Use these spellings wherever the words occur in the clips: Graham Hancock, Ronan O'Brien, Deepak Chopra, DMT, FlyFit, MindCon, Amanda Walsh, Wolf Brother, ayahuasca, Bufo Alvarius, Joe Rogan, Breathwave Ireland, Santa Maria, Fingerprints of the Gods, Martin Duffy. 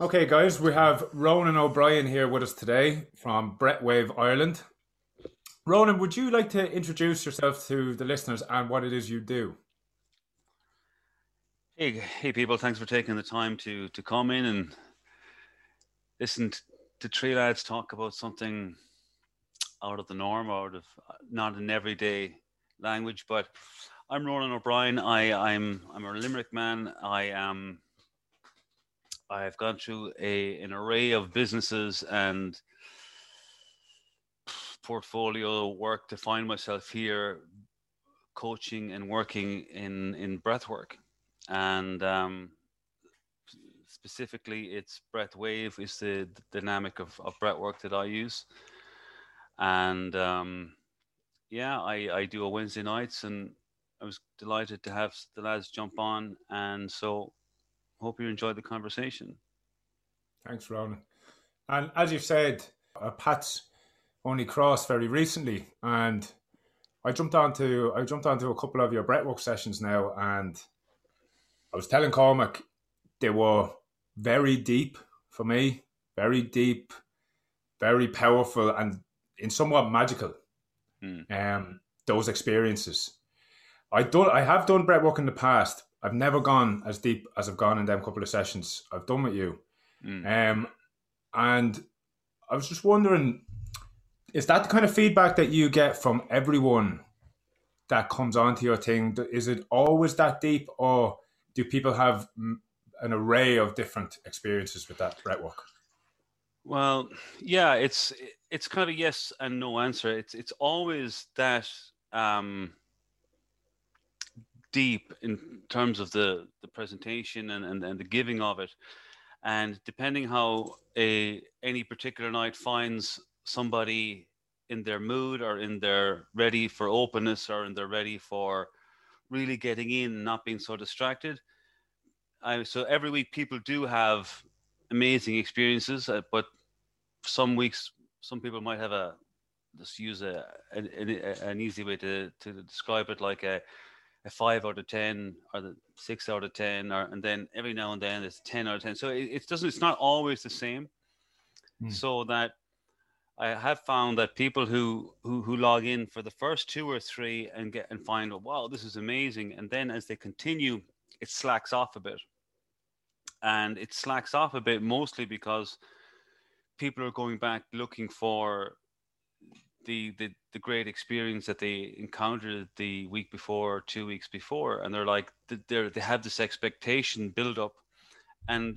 Okay, guys, we have Ronan O'Brien here with us today from Breathwave Ireland. Ronan, would you like to introduce yourself to the listeners and what it is you do? Hey, people, thanks for taking the time to come in and listen to three lads talk about something out of the norm, out of not an everyday language. But I'm Ronan O'Brien. I'm a Limerick man. I've gone through an array of businesses and portfolio work to find myself here, coaching and working in breathwork, and specifically, it's Breathwave is the dynamic of breathwork that I use, and I do a Wednesday nights, and I was delighted to have the lads jump on, and so hope you enjoyed the conversation. Thanks, Ronan. And as you've said, our paths only crossed very recently, and I jumped onto a couple of your breathwork sessions now, and I was telling Cormac they were very deep for me, very deep, very powerful, and in somewhat magical. Those experiences. I have done breathwork in the past. I've never gone as deep as I've gone in them couple of sessions I've done with you. And I was just wondering, is that the kind of feedback that you get from everyone that comes onto your thing? Is it always that deep, or do people have an array of different experiences with that breathwork? Well, yeah, it's kind of a yes and no answer. It's always that deep in terms of the presentation and the giving of it, and depending how any particular night finds somebody in their mood, or in their ready for openness, or in their ready for really getting in and not being so distracted. So every week people do have amazing experiences, but some weeks some people might have an easy way to describe it, like a 5 out of 10 or the 6 out of 10, and then every now and then it's 10 out of 10. So it's not always the same. So that I have found that people who log in for the first 2 or 3 and find, oh, wow, this is amazing, and then as they continue, it slacks off a bit. And it slacks off a bit mostly because people are going back looking for the great experience that they encountered the week before, 2 weeks before, and they're like, they have this expectation build up, and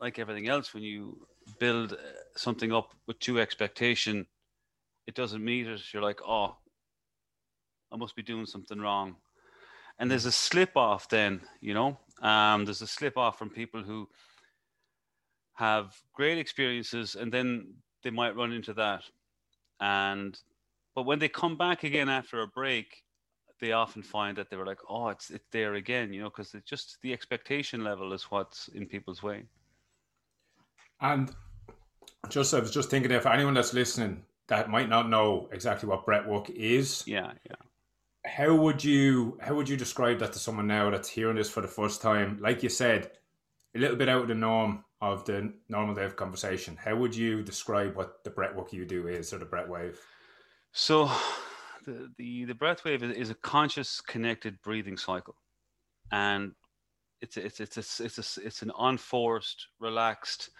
like everything else, when you build something up with too expectation, it doesn't meet it. You're like, oh, I must be doing something wrong, and there's a slip off. Then there's a slip off from people who have great experiences, and then they might run into that, but when they come back again after a break, they often find that they were like, oh, it's there again, because it's just the expectation level is what's in people's way. And I was just thinking, if anyone that's listening that might not know exactly what breathwork is, how would you describe that to someone now that's hearing this for the first time? Like you said, a little bit out of the norm of the normal day of conversation. How would you describe what the breathwork you do is, or the breathwave? So, the breathwave is a conscious, connected breathing cycle, and it's an unforced, relaxed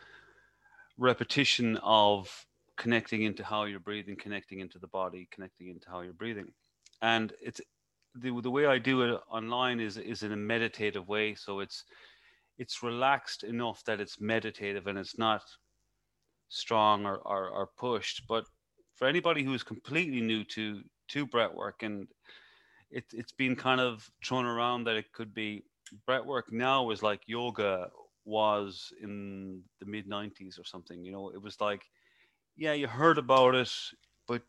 repetition of connecting into how you're breathing, connecting into the body, connecting into how you're breathing. And it's the way I do it online is in a meditative way. So it's relaxed enough that it's meditative, and it's not strong or pushed. But for anybody who is completely new to breathwork, and it's been kind of thrown around that it could be breathwork now is like yoga was in the mid 90s or something. It was like, yeah, you heard about it, but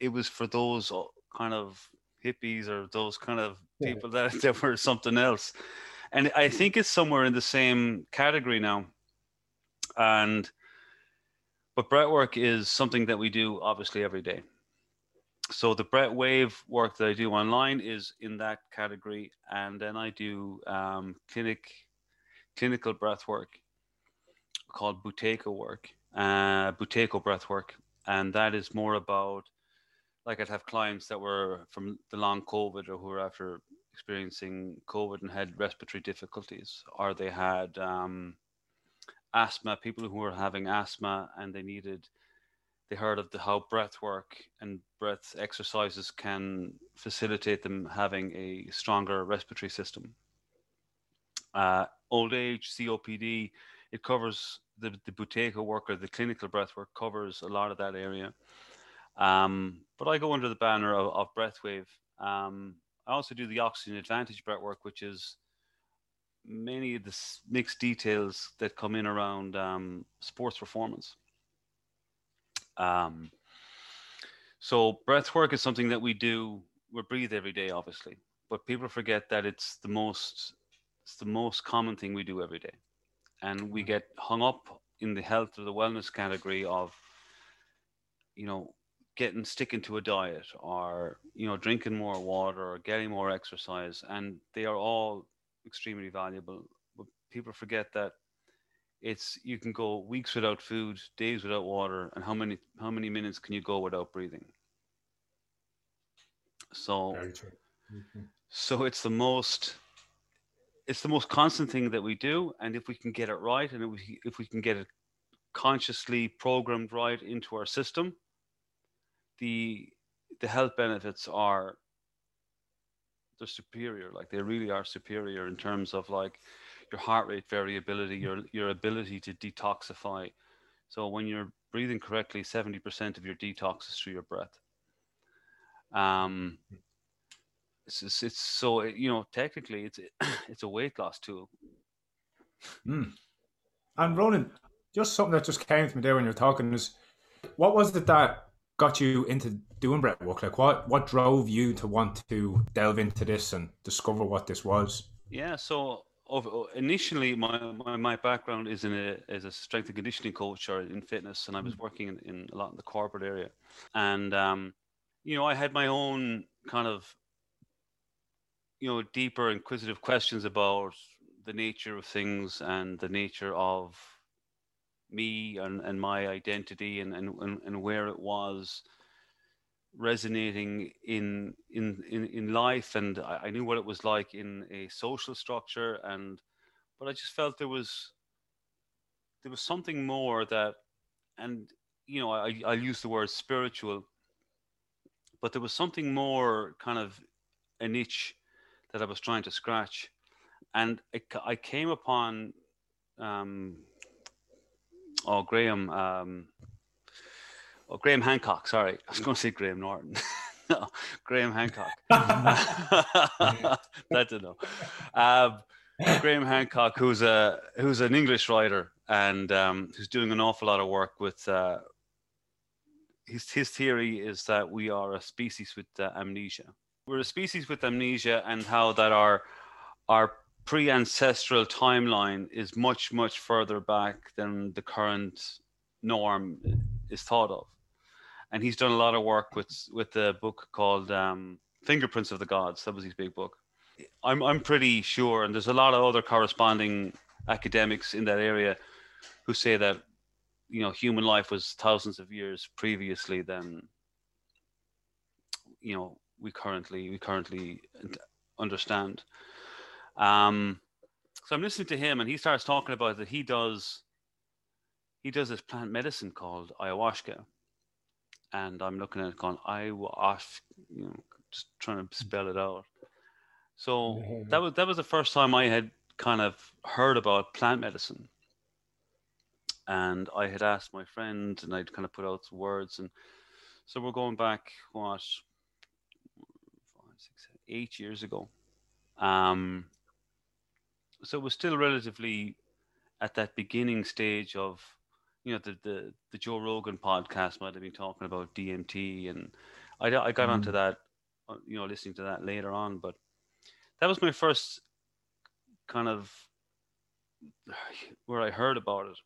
it was for those kind of hippies or those kind of people that were something else. And I think it's somewhere in the same category now. But breathwork is something that we do obviously every day. So the breathwave work that I do online is in that category, and then I do clinical breathwork called Buteyko work, Buteyko breath work. And that is more about, like, I'd have clients that were from the long COVID or who were after experiencing COVID and had respiratory difficulties, or they had asthma, people who were having asthma and they heard of how breath work and breath exercises can facilitate them having a stronger respiratory system. Old age, COPD, it covers the Buteyko work, or the clinical breath work covers a lot of that area. But I go under the banner of Breathwave. I also do the Oxygen Advantage breath work, which is many of the mixed details that come in around sports performance. So breath work is something that we do. We breathe every day, obviously, but people forget that it's the most common thing we do every day. And we get hung up in the health or the wellness category of, you know, sticking to a diet, or, you know, drinking more water or getting more exercise. And they are all extremely valuable, but people forget that you can go weeks without food, days without water, and how many minutes can you go without breathing? So, very true. Mm-hmm. So it's the most constant thing that we do. And if we can get it right, and if we can get it consciously programmed right into our system, the health benefits are, they're superior. Like, they really are superior in terms of, like, your heart rate variability, your ability to detoxify. So when you're breathing correctly, 70% of your detox is through your breath. It's so, you know, technically it's a weight loss tool. Mm. And Ronan, just something that just came to me there when you're talking is, what was it that got you into doing breath work? Like, what drove you to want to delve into this and discover what this was? Yeah, so initially my background is as a strength and conditioning coach, or in fitness, and I was working in a lot in the corporate area. And you know, I had my own kind of, you know, deeper inquisitive questions about the nature of things and the nature of me and my identity and where it was resonating in life. And I knew what it was like in a social structure, but I just felt there was something more that, and, you know, I use the word spiritual, but there was something more, kind of an itch that I was trying to scratch. And I came upon Graham Hancock. Sorry, I was going to say Graham Norton. No, Graham Hancock. That didn't know. Graham Hancock, who's an English writer, and who's doing an awful lot of work with. His theory is that we are a species with amnesia. We're a species with amnesia, and how that our pre-ancestral timeline is much, much further back than the current norm is thought of. And he's done a lot of work with a book called Fingerprints of the Gods. That was his big book. I'm pretty sure, and there's a lot of other corresponding academics in that area who say that, you know, human life was thousands of years previously than, you know, we currently understand. So I'm listening to him, and he starts talking about that he does this plant medicine called ayahuasca. And I'm looking at it going, ayahuasca, you know, just trying to spell it out. So that was the first time I had kind of heard about plant medicine. And I had asked my friend, and I'd kind of put out some words. And so we're going back, 8 years ago. So it was still relatively at that beginning stage of, you know, the Joe Rogan podcast might have been talking about DMT, and I got onto that, you know, listening to that later on. But that was my first kind of where I heard about it.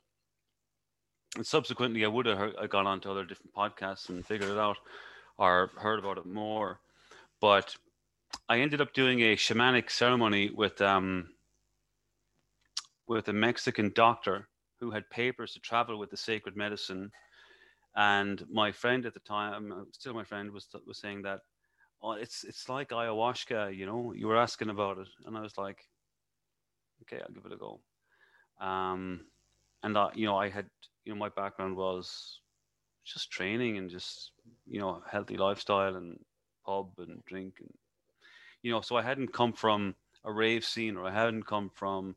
And subsequently, I gone on to other different podcasts and figured it out, or heard about it more. But I ended up doing a shamanic ceremony with a Mexican doctor who had papers to travel with the sacred medicine. And my friend at the time, still my friend, was saying that, oh, it's like ayahuasca, you know, you were asking about it. And I was like, okay, I'll give it a go. And I, you know, I had, you know, my background was just training and just, you know, healthy lifestyle and pub and drink. And, you know, so I hadn't come from a rave scene, or I hadn't come from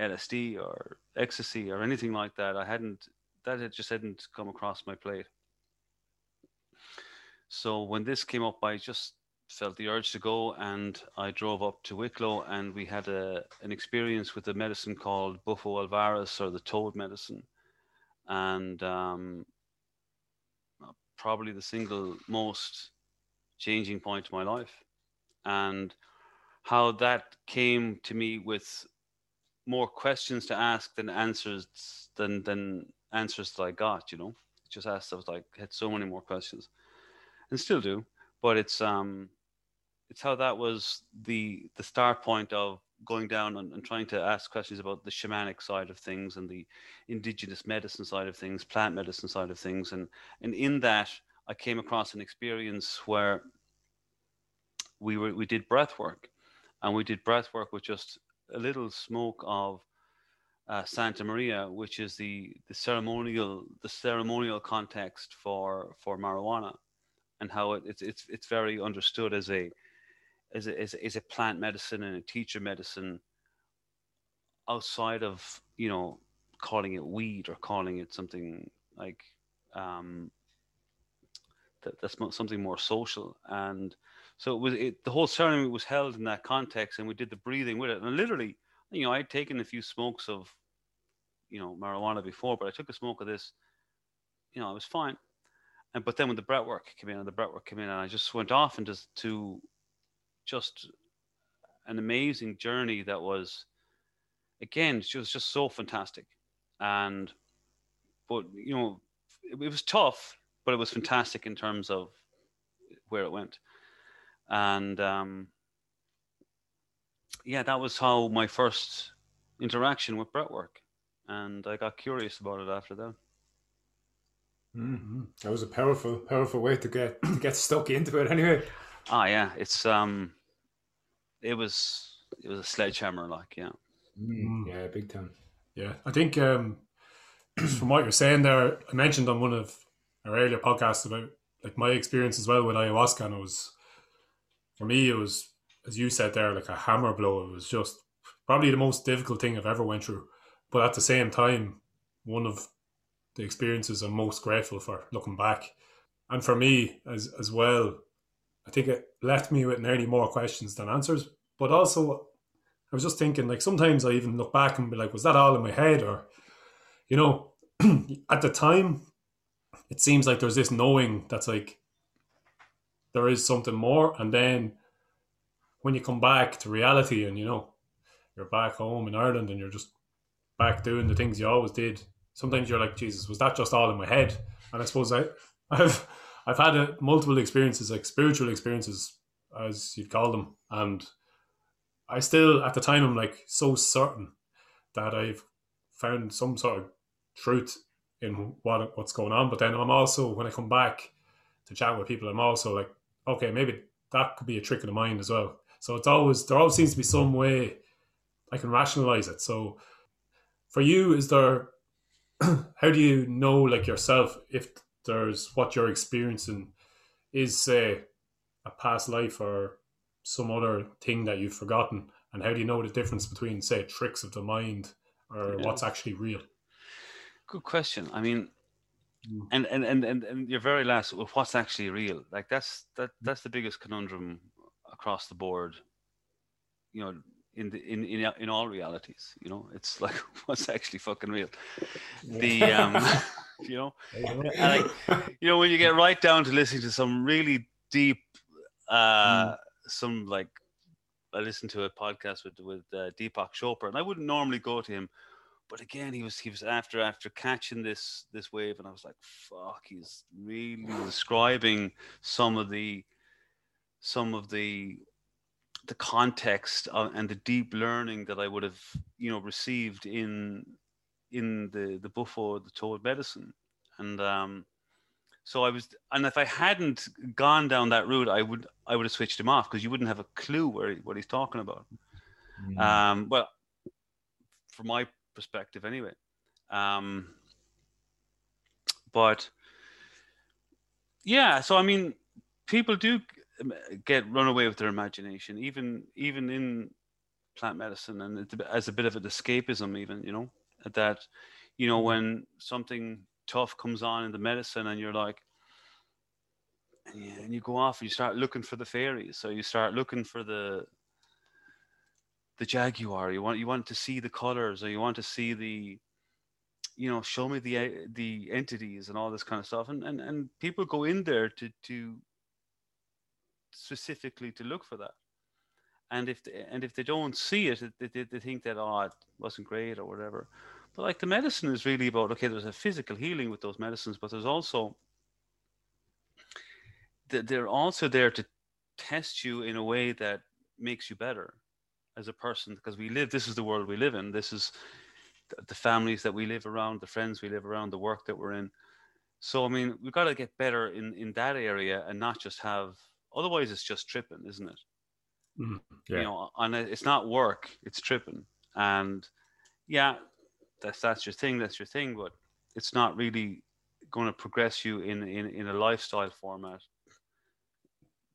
LSD or ecstasy or anything like that. I hadn't, that had just hadn't come across my plate. So when this came up, I just felt the urge to go, and I drove up to Wicklow, and we had an experience with a medicine called Bufo Alvarius, or the toad medicine. And probably the single most changing point of my life, and how that came to me with more questions to ask than answers that I got, you know. Just asked, I was like, had so many more questions, and still do. But it's how that was the start point of going down and trying to ask questions about the shamanic side of things and the indigenous medicine side of things, plant medicine side of things. And in that, I came across an experience where we did breath work, and we did breath work with just a little smoke of Santa Maria, which is the ceremonial context for marijuana, and how it's very understood as a plant medicine and a teacher medicine, outside of, you know, calling it weed or calling it something like that's something more social. And so the whole ceremony was held in that context, and we did the breathing with it. And literally, you know, I had taken a few smokes of, you know, marijuana before, but I took a smoke of this, you know, I was fine. And but then when the breathwork came in, and I just went off into just an amazing journey that was, again, it was just so fantastic. And, but, you know, it was tough, but it was fantastic in terms of where it went. And, yeah, that was how my first interaction with breathwork. And I got curious about it after that. Mm-hmm. That was a powerful, powerful way to get stuck into it anyway. Ah, yeah, it's it was a sledgehammer, like, yeah. Mm, yeah, big time. Yeah, I think from what you're saying there, I mentioned on one of our earlier podcasts about like my experience as well with ayahuasca, and it was, for me, it was, as you said there, like a hammer blow. It was just probably the most difficult thing I've ever went through, but at the same time, one of the experiences I'm most grateful for looking back. And for me as well, I think it left me with nearly more questions than answers. But also, I was just thinking, like, sometimes I even look back and be like, was that all in my head? Or, you know, at the time, it seems like there's this knowing that's like, there is something more. And then when you come back to reality and, you know, you're back home in Ireland and you're just back doing the things you always did, sometimes you're like, Jesus, was that just all in my head? And I suppose I've had multiple experiences, like spiritual experiences, as you'd call them. And I still, at the time, I'm like so certain that I've found some sort of truth in what's going on. But then I'm also, when I come back to chat with people, I'm also like, okay, maybe that could be a trick of the mind as well. So it's always, there always seems to be some way I can rationalize it. So for you, is there, how do you know, like yourself, if there's what you're experiencing is, say, a past life or some other thing that you've forgotten? And how do you know the difference between, say, tricks of the mind or what's actually real? Good question. I mean, and your very last, well, what's actually real? Like that's the biggest conundrum across the board, you know, in all realities, you know. It's like, what's actually fucking real? The you know, and like, you know, when you get right down to listening to some really deep some, like, I listened to a podcast with Deepak Chopra, and I wouldn't normally go to him, but again, he was after catching this wave, and I was like, fuck, he's really describing some of the context and the deep learning that I would have, you know, received in in the Bufo, the toad medicine. And so I was, and if I hadn't gone down that route, I would have switched him off, because you wouldn't have a clue what he's talking about. Mm. Well, from my perspective anyway. But yeah, so I mean, people do get run away with their imagination, even in plant medicine, and it's as a bit of an escapism, even, you know, that, you know, when something tough comes on in the medicine, and you're like, and you go off and you start looking for the fairies, so you start looking for the jaguar. You want to see the colors, or you want to see the, you know, show me the entities and all this kind of stuff. And people go in there to specifically to look for that. And if they don't see it, they think that, oh, it wasn't great or whatever. But like, the medicine is really about, okay, there's a physical healing with those medicines, but there's also, they're also there to test you in a way that makes you better as a person, because this is the world we live in. This is the families that we live around, the friends we live around, the work that we're in. So, I mean, we've got to get better in that area, and not just have, otherwise it's just tripping, isn't it? Mm-hmm. Yeah. You know, and it's not work, it's tripping. And yeah, that's your thing, but it's not really going to progress you in a lifestyle format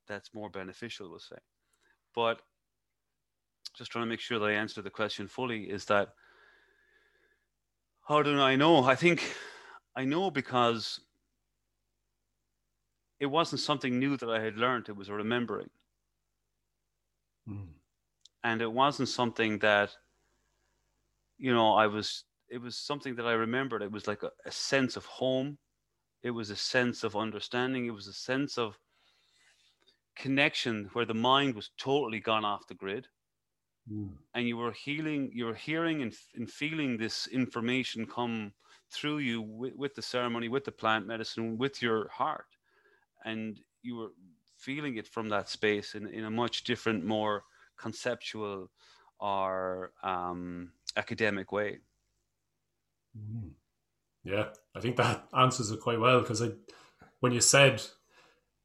that's more beneficial, we'll say. But just trying to make sure that I answer the question fully, is that, how do I know? I think I know because it wasn't something new that I had learned. It was a remembering. Mm. And it wasn't something that, you know, it was something that I remembered. It was like a sense of home. It was a sense of understanding. It was a sense of connection where the mind was totally gone off the grid. And you were hearing and feeling this information come through you with the ceremony, with the plant medicine, with your heart. And you were feeling it from that space in a much different, more conceptual or academic way. Yeah, I think that answers it quite well, because when you said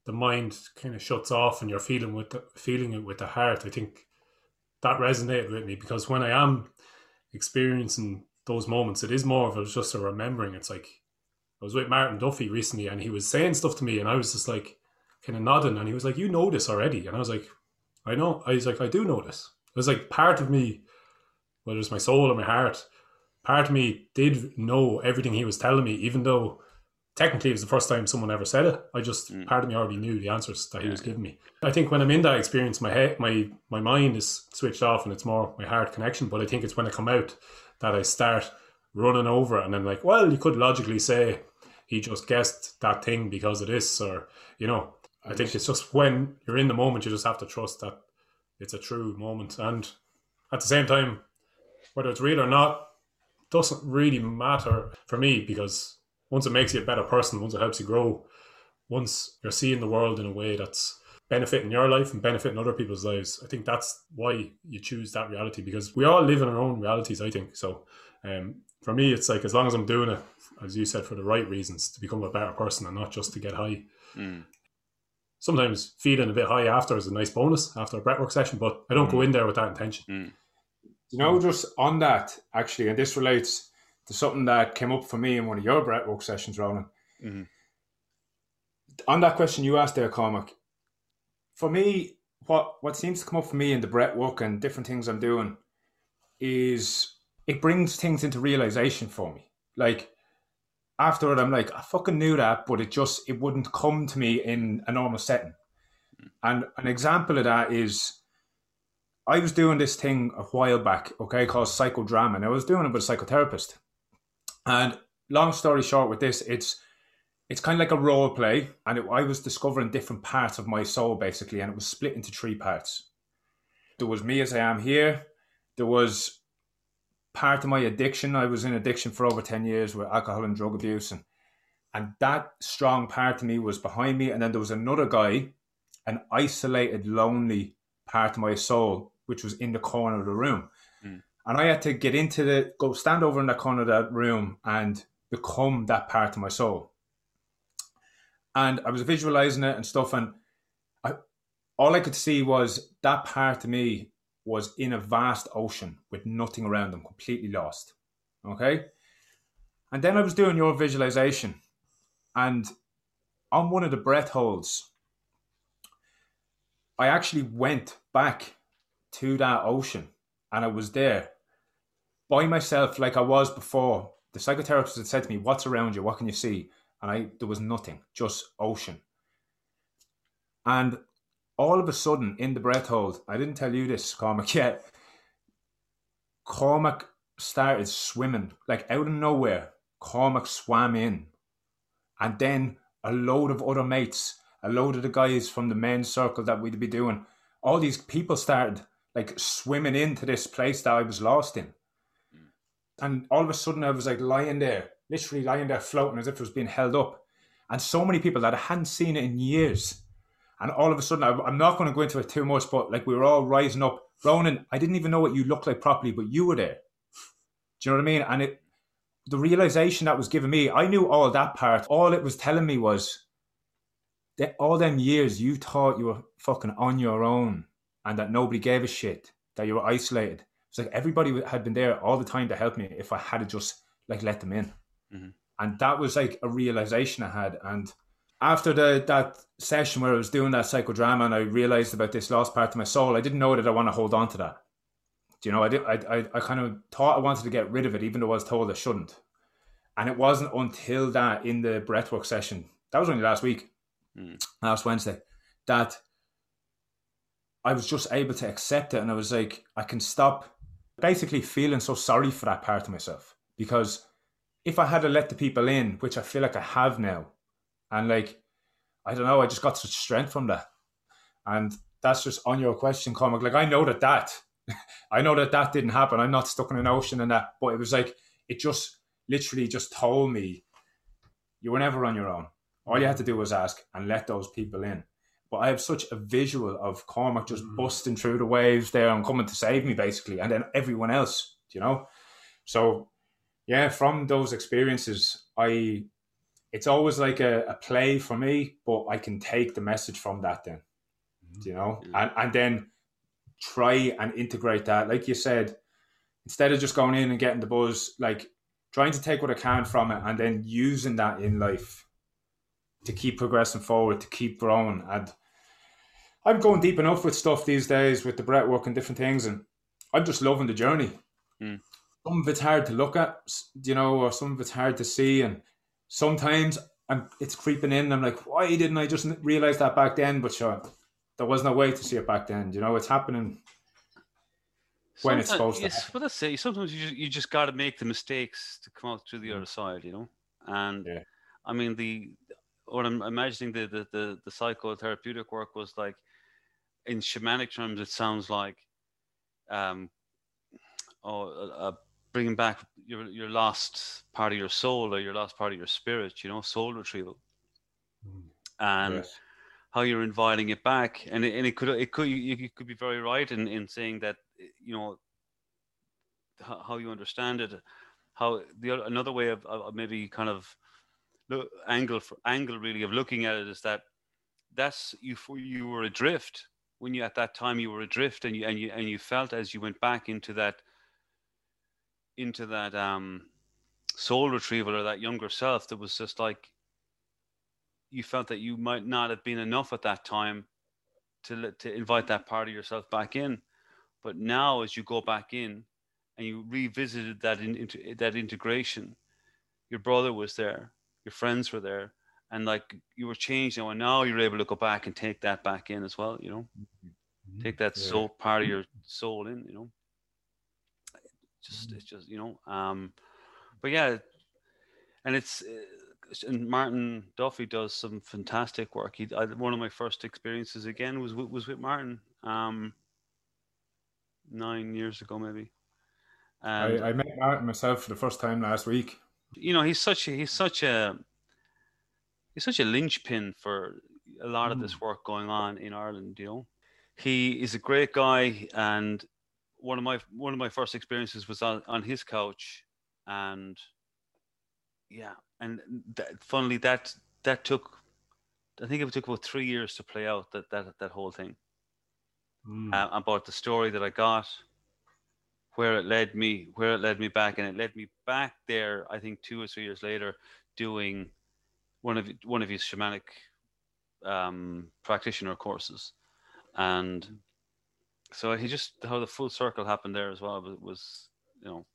the mind kind of shuts off and you're feeling it with the heart, I think that resonated with me, because when I am experiencing those moments, it is more of just a remembering. It's like, I was with Martin Duffy recently, and he was saying stuff to me, and I was just like kind of nodding, and he was like, you know this already. And I was like, I know. I was like, I do know this. It was like, part of me, whether it's my soul or my heart, part of me did know everything he was telling me, even though technically it was the first time someone ever said it. I just, part of me already knew the answers that he was giving me. I think when I'm in that experience, my mind is switched off, and it's more my heart connection. But I think it's when I come out that I start running over it, and I'm like, well, you could logically say he just guessed that thing because of this, or, you know, I think it's just when you're in the moment, you just have to trust that it's a true moment. And at the same time, whether it's real or not, doesn't really matter for me, because once it makes you a better person, once it helps you grow, once you're seeing the world in a way that's benefiting your life and benefiting other people's lives, I think that's why you choose that reality, because we all live in our own realities, I think. So for me, it's like, as long as I'm doing it, as you said, for the right reasons, to become a better person and not just to get high. Mm. Sometimes feeling a bit high after is a nice bonus after a breathwork session, but I don't go in there with that intention. Mm. You know, just on that, actually, and this relates to something that came up for me in one of your breathwork sessions, Ronan. Mm-hmm. On that question you asked there, Cormac, for me, what seems to come up for me in the breathwork and different things I'm doing is it brings things into realization for me. Like, after it, I'm like, I fucking knew that, but it wouldn't come to me in a normal setting. And an example of that is, I was doing this thing a while back, okay, called psychodrama, and I was doing it with a psychotherapist. And long story short with this, it's kind of like a role play, and I was discovering different parts of my soul, basically, and it was split into three parts. There was me as I am here. There was part of my addiction. I was in addiction for over 10 years with alcohol and drug abuse, and that strong part of me was behind me. And then there was another guy, an isolated, lonely part of my soul, which was in the corner of the room. And I had to get into the, go stand over in the corner of that room and become that part of my soul. And I was visualizing it and stuff. And I, all I could see was that part of me was in a vast ocean with nothing around them, completely lost. Okay. And then I was doing your visualization, and on one of the breath holds, I actually went back to that ocean and I was there by myself like I was before. The psychotherapist had said to me, what's around you? What can you see? And there was nothing, just ocean. And all of a sudden in the breath hold, I didn't tell you this, Cormac, yet. Cormac started swimming, like out of nowhere. Cormac swam in. And then a load of other mates, a load of the guys from the men's circle that we'd be doing, all these people started like swimming into this place that I was lost in. And all of a sudden I was like lying there, literally lying there floating as if it was being held up. And so many people that I hadn't seen it in years. And all of a sudden, I'm not going to go into it too much, but like we were all rising up. Ronan, I didn't even know what you looked like properly, but you were there. Do you know what I mean? And the realization that was given me, I knew all that part. All it was telling me was that all them years you thought you were fucking on your own and that nobody gave a shit, that you were isolated. It's like everybody had been there all the time to help me if I had just like let them in. Mm-hmm. And that was like a realization I had. And after that session where I was doing that psychodrama and I realized about this lost part of my soul, I didn't know that I want to hold on to that. Do you know, I kind of thought I wanted to get rid of it, even though I was told I shouldn't. And it wasn't until that in the breathwork session, that was only last week, last Wednesday, that I was just able to accept it. And I was like, I can stop basically feeling so sorry for that part of myself, because if I had to let the people in, which I feel like I have now, and like, I don't know, I just got such strength from that. And that's just on your question, Cormac. Like, I know that didn't happen. I'm not stuck in an ocean and that, but it was like, it just literally just told me you were never on your own. All you had to do was ask and let those people in. But I have such a visual of Cormac just busting through the waves there and coming to save me basically. And then everyone else, you know? So yeah, from those experiences, it's always like a play for me, but I can take the message from that then, you know, and then try and integrate that. Like you said, instead of just going in and getting the buzz, like trying to take what I can from it and then using that in life to keep progressing forward, to keep growing. And I'm going deep enough with stuff these days with the breathwork and different things, and I'm just loving the journey. Some of it's hard to look at, you know, or some of it's hard to see. And sometimes it's creeping in and I'm like, why didn't I just realize that back then? But sure, there wasn't a way to see it back then. You know, it's happening when sometimes, it's supposed to happen. Well, that's it. Sometimes you just got to make the mistakes to come out through the other side, you know? And yeah. I mean, I'm imagining the psychotherapeutic work was like, in shamanic terms, it sounds like, bringing back your lost part of your soul or your lost part of your spirit, you know, soul retrieval, and yes. How you're inviting it back. And you could be very right in saying that, you know, how you understand it, how another way of maybe kind of angle really of looking at it is that that's you were adrift when you, at that time you were adrift and you felt as you went back into that soul retrieval or that younger self, that was just like you felt that you might not have been enough at that time to invite that part of yourself back in. But now as you go back in and you revisited that that integration, your brother was there, your friends were there, and like you were changed now, and now you're able to go back and take that back in as well, you know, take that soul part of your soul in, you know. It's just, you know, but yeah, and and Martin Duffy does some fantastic work. One of my first experiences again was with Martin, 9 years ago, maybe. And I met Martin myself for the first time last week. You know, he's such a linchpin for a lot of this work going on in Ireland. You know, he is a great guy, and one of my first experiences was on his couch, and yeah, and funnily that took, I think it took about 3 years to play out that whole thing. About the story that I got, where it led me back, and it led me back there. I think 2 or 3 years later, doing one of his shamanic practitioner courses, and so he just, how the full circle happened there as well was, you know,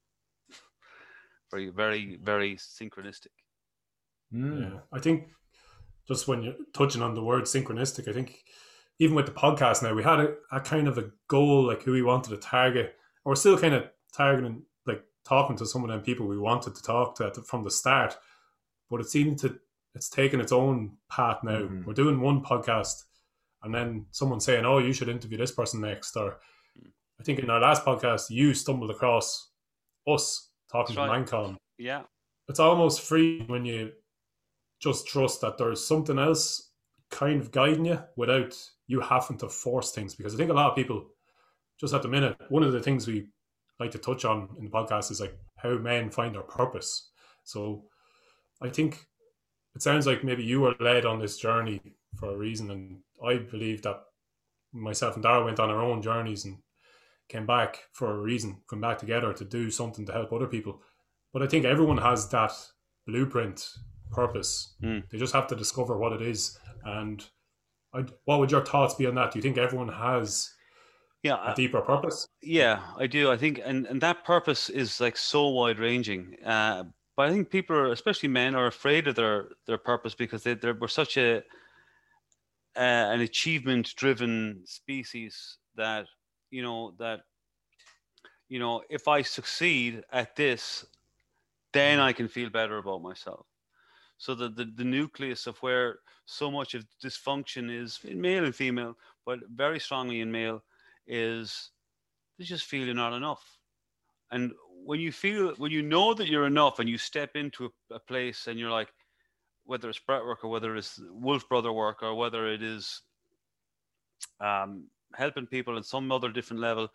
very, very, very synchronistic. Yeah. I think just when you're touching on the word synchronistic, I think even with the podcast now, we had a kind of a goal, like who we wanted to target, or we're still kind of targeting, like talking to some of them people we wanted to talk to from the start, but it seemed to, it's taken its own path now. Mm-hmm. We're doing one podcast and then someone saying, oh, you should interview this person next, or I think in our last podcast, you stumbled across us talking to MindCon. Yeah. It's almost free when you just trust that there's something else kind of guiding you without you having to force things, because I think a lot of people just at the minute, one of the things we like to touch on in the podcast is like how men find their purpose. So I think it sounds like maybe you were led on this journey for a reason, and I believe that myself and Dara went on our own journeys and came back for a reason, come back together to do something to help other people. But I think everyone has that blueprint purpose. They just have to discover what it is. And what would your thoughts be on that? Do you think everyone has a deeper purpose? Yeah, I do. I think, and that purpose is like so wide ranging. But I think people, especially men, are afraid of their purpose because we're such an achievement driven species that if I succeed at this, then I can feel better about myself. So the nucleus of where so much of dysfunction is in male and female, but very strongly in male, is they just feel you're not enough. And when you know that you're enough and you step into a place and you're like, whether it's breath work or whether it's Wolf Brother work or whether it is helping people at some other different level,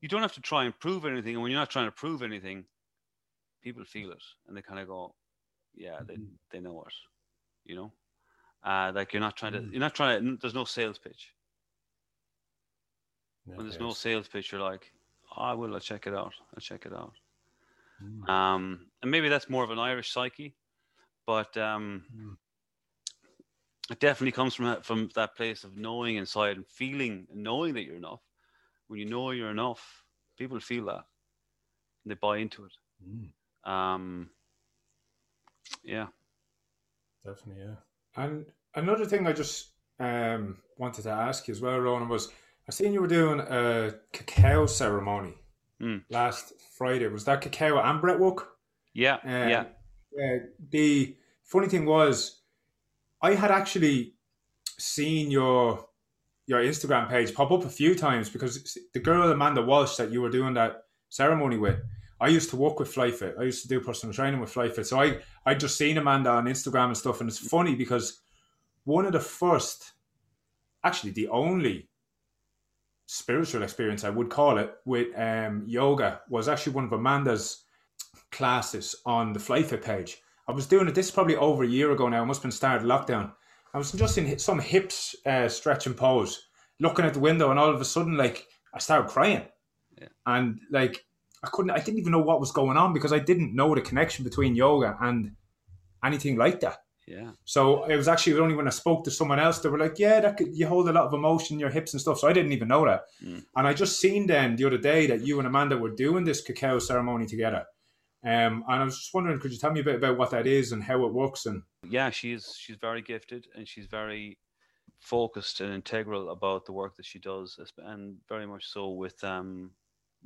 you don't have to try and prove anything. And when you're not trying to prove anything, people feel it and they kind of go, yeah, they know it, you know, like you're not trying to, there's no sales pitch. When there's no sales pitch, you're like, oh, I'll check it out. Mm. And maybe that's more of an Irish psyche, but it definitely comes from that place of knowing inside and feeling, knowing that you're enough. When you know you're enough, people feel that and they buy into it. Yeah, definitely. Yeah. And another thing I just wanted to ask you as well, Ronan, was I seen you were doing a cacao ceremony last Friday. Was that cacao and breathwork? Yeah, the funny thing was, I had actually seen your Instagram page pop up a few times, because the girl Amanda Walsh that you were doing that ceremony with, I used to work with FlyFit. I used to do personal training with FlyFit. So I just seen Amanda on Instagram and stuff. And it's funny because one of the first, actually the only spiritual experience I would call it with yoga was actually one of Amanda's classes on the FlyFit page. I was doing it, this is probably over a year ago now. It must have been started lockdown. I was just in some hips stretching pose, looking at the window, and all of a sudden, like, I started crying. Yeah. And like, I didn't even know what was going on, because I didn't know the connection between yoga and anything like that. Yeah. So it was actually only when I spoke to someone else, they were like, yeah, you hold a lot of emotion in your hips and stuff. So I didn't even know that. And I just seen then the other day that you and Amanda were doing this cacao ceremony together. And I was just wondering, could you tell me a bit about what that is and how it works? And yeah, she's very gifted, and she's very focused and integral about the work that she does, and very much so with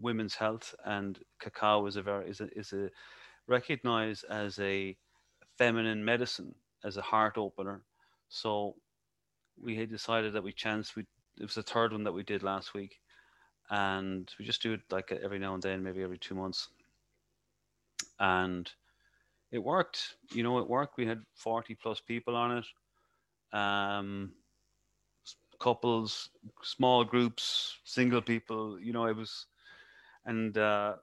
women's health. And cacao is recognized as a feminine medicine, as a heart opener. So we had decided that it was the third one that we did last week, and we just do it like every now and then, maybe every 2 months, and it worked. We had 40 plus people on it, couples, small groups, single people. It was And I'll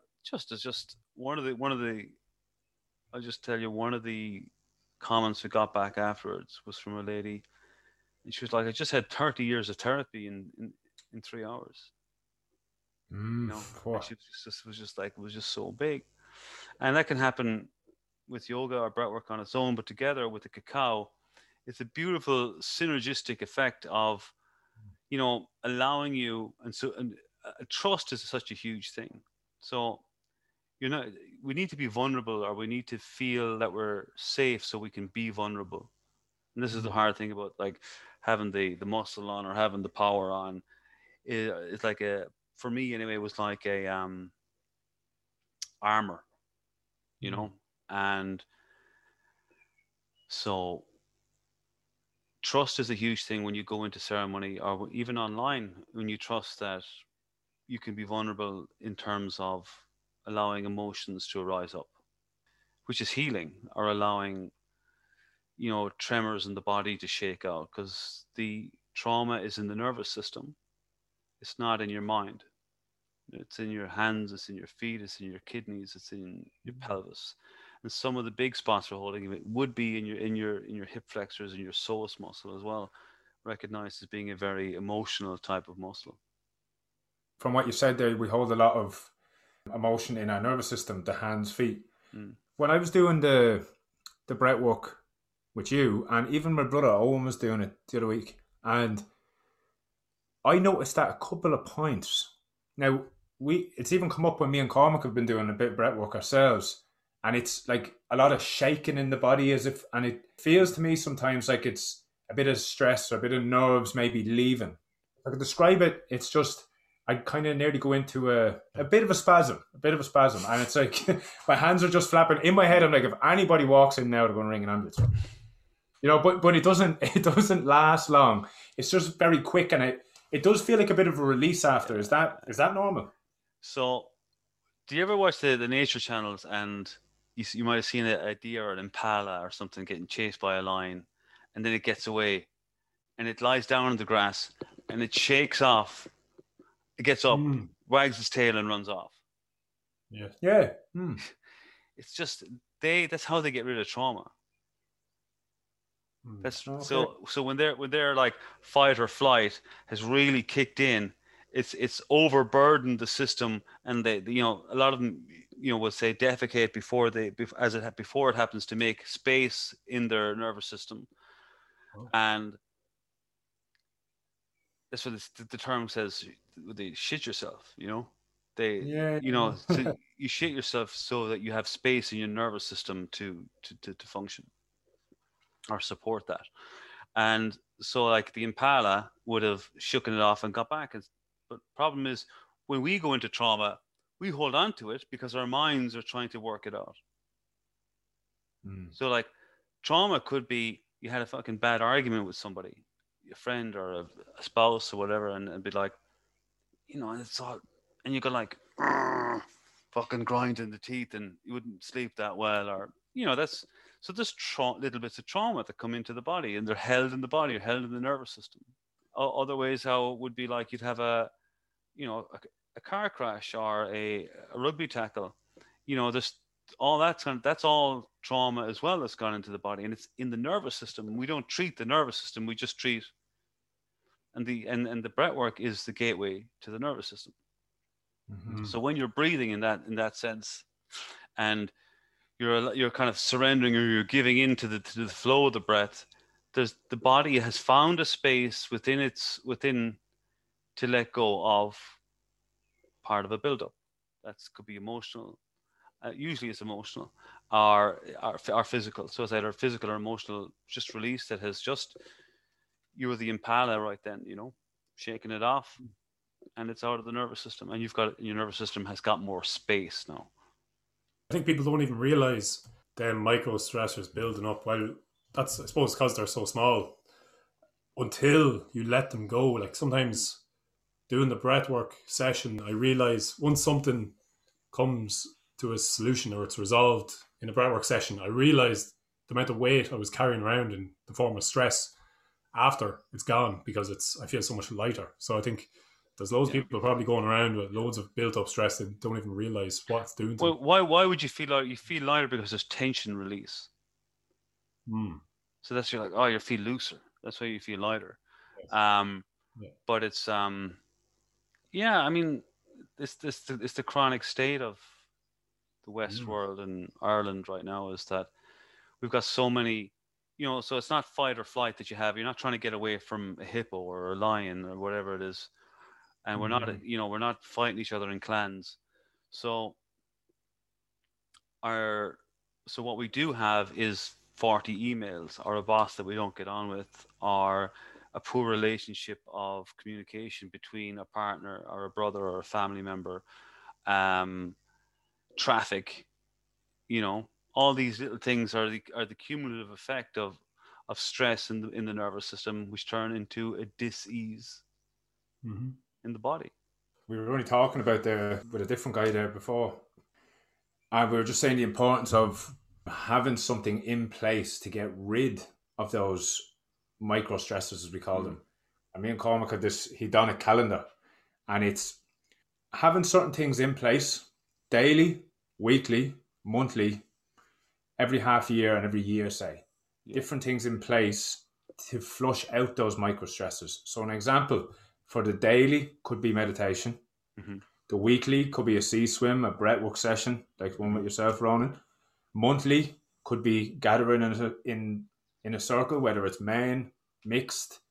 just tell you, one of the comments we got back afterwards was from a lady, and she was like, I just had 30 years of therapy in 3 hours. It was just so big. And that can happen with yoga or breathwork on its own, but together with the cacao, it's a beautiful synergistic effect of, you know, allowing you. And so, and trust is such a huge thing. So, you know, we need to be vulnerable, or we need to feel that we're safe so we can be vulnerable. And this is the hard thing about, like, having the muscle on or having the power on. It's like a, for me anyway, it was like a armor, you know. And so trust is a huge thing when you go into ceremony, or even online, when you trust that you can be vulnerable in terms of allowing emotions to arise up, which is healing, or allowing, you know, tremors in the body to shake out, because the trauma is in the nervous system. It's not in your mind. It's in your hands, it's in your feet, it's in your kidneys, it's in your pelvis. And some of the big spots we're holding, it would be in your hip flexors and your psoas muscle as well, recognized as being a very emotional type of muscle. From what you said there, we hold a lot of emotion in our nervous system, the hands, feet. When I was doing the breath work with you, and even my brother Owen was doing it the other week, and I noticed that a couple of points. Now, it's even come up when me and Cormac have been doing a bit of breath work ourselves, and it's like a lot of shaking in the body, as if, and it feels to me sometimes like it's a bit of stress or a bit of nerves maybe leaving. If I could describe it, it's just, I kind of nearly go into a bit of a spasm. And it's like, my hands are just flapping. In my head, I'm like, if anybody walks in now, they're going to ring an ambulance. You know, but it doesn't last long. It's just very quick, and it does feel like a bit of a release after. Is that normal? So, do you ever watch the nature channels, and you might have seen a deer or an impala or something getting chased by a lion, and then it gets away and it lies down in the grass and it shakes off. It gets up, wags its tail, and runs off. Yeah. Yeah. Mm. It's just, that's how they get rid of trauma. That's okay. So when they're like, fight or flight has really kicked in, it's overburdened the system, and they, you know, a lot of them, you know, will say defecate before it happens, to make space in their nervous system. Oh. And that's what the term says. They shit yourself, you know. You know, so you shit yourself so that you have space in your nervous system to function or support that. And so, like, the impala would have shooken it off and got back. But problem is, when we go into trauma, we hold on to it because our minds are trying to work it out. So, like, trauma could be you had a fucking bad argument with somebody, a friend or a spouse or whatever, and be like, you know, it's all, and you go like, fucking grinding the teeth, and you wouldn't sleep that well, or, you know, that's, so there's little bits of trauma that come into the body, and they're held in the body, or held in the nervous system. Other ways how it would be, like, you'd have a car crash or a rugby tackle, you know, there's all that's all trauma as well that's gone into the body, and it's in the nervous system. We don't treat the nervous system, we just treat. And the breathwork is the gateway to the nervous system. Mm-hmm. So when you're breathing in that sense, and you're kind of surrendering, or you're giving into the flow of the breath, the body has found a space within to let go of part of a buildup. That could be emotional. Usually it's emotional, or physical. So it's either physical or emotional, just release that has just. You were the impala right then, you know, shaking it off, and it's out of the nervous system, and your nervous system has got more space now. I think people don't even realize the micro stressors building up. Well, that's, I suppose, because they're so small, until you let them go. Like, sometimes doing the breathwork session, I realize once something comes to a solution or it's resolved in a breathwork session, I realized the amount of weight I was carrying around in the form of stress. After it's gone, because I feel so much lighter. So I think There's loads of people probably going around with loads of built-up stress that don't even realize what's doing to them. Why would you feel lighter? You feel lighter because there's tension release. Mm. So that's you're like, oh, you feel looser. That's why you feel lighter. Yes. But it's I mean, it's the chronic state of the West world and Ireland right now is that we've got so many. You know, so it's not fight or flight that you have. You're not trying to get away from a hippo or a lion or whatever it is. And we're not, you know, we're not fighting each other in clans. So so what we do have is 40 emails or a boss that we don't get on with or a poor relationship of communication between a partner or a brother or a family member, traffic, you know. All these little things are the cumulative effect of stress in the nervous system, which turn into a dis-ease in the body. We were only talking about there with a different guy there before, and we were just saying the importance of having something in place to get rid of those micro stressors, as we call them. And me and Cormac had this hedonic calendar, and it's having certain things in place daily, weekly, monthly, every half year and every year, say, different things in place to flush out those micro stressors. So an example for the daily could be meditation. The weekly could be a sea swim, a breathwork session, like one with yourself, Ronan. Monthly could be gathering in a circle, whether it's men, mixed,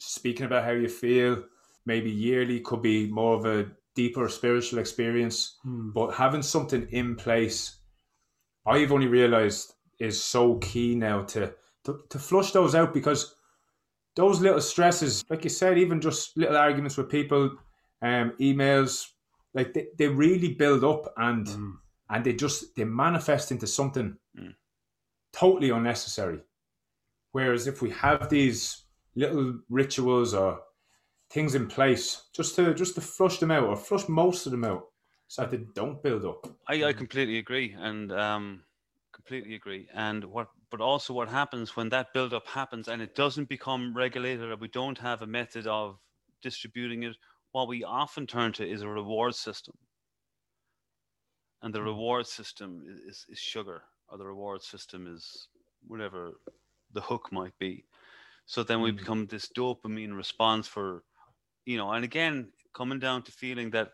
speaking about how you feel. Maybe yearly could be more of a deeper spiritual experience, but having something in place, I've only realized, is so key now to flush those out, because those little stresses, like you said, even just little arguments with people, emails, like they really build up and they manifest into something totally unnecessary. Whereas if we have these little rituals or things in place just to flush them out, or flush most of them out, so they don't build up. I completely agree, and but also what happens when that build up happens and it doesn't become regulated, or we don't have a method of distributing it, what we often turn to is a reward system. And the reward system is sugar, or the reward system is whatever the hook might be. So then we become this dopamine response for, you know, and again, coming down to feeling that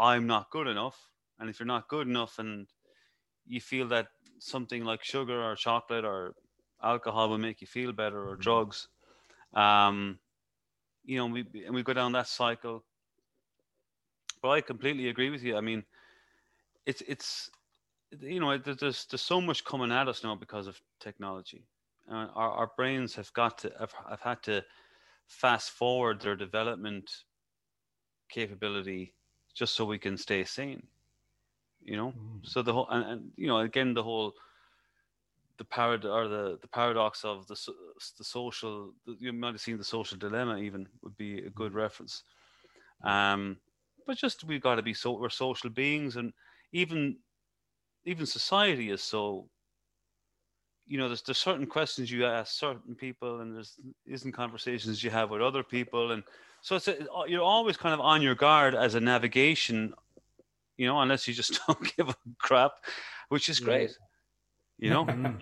I'm not good enough. And if you're not good enough and you feel that something like sugar or chocolate or alcohol will make you feel better, or drugs, you know, we go down that cycle. But I completely agree with you. I mean, it's you know, there's so much coming at us now because of technology. Our brains have had to fast forward their development capability just so we can stay sane, you know? So the whole, and you know, again, the paradox of the social, you might have seen The Social Dilemma, even, would be a good reference. But just, we've got to be, so we're social beings, and even society is so, you know, there's certain questions you ask certain people, and there's conversations you have with other people, and so you're always kind of on your guard as a navigation, you know, unless you just don't give a crap, which is great, you know.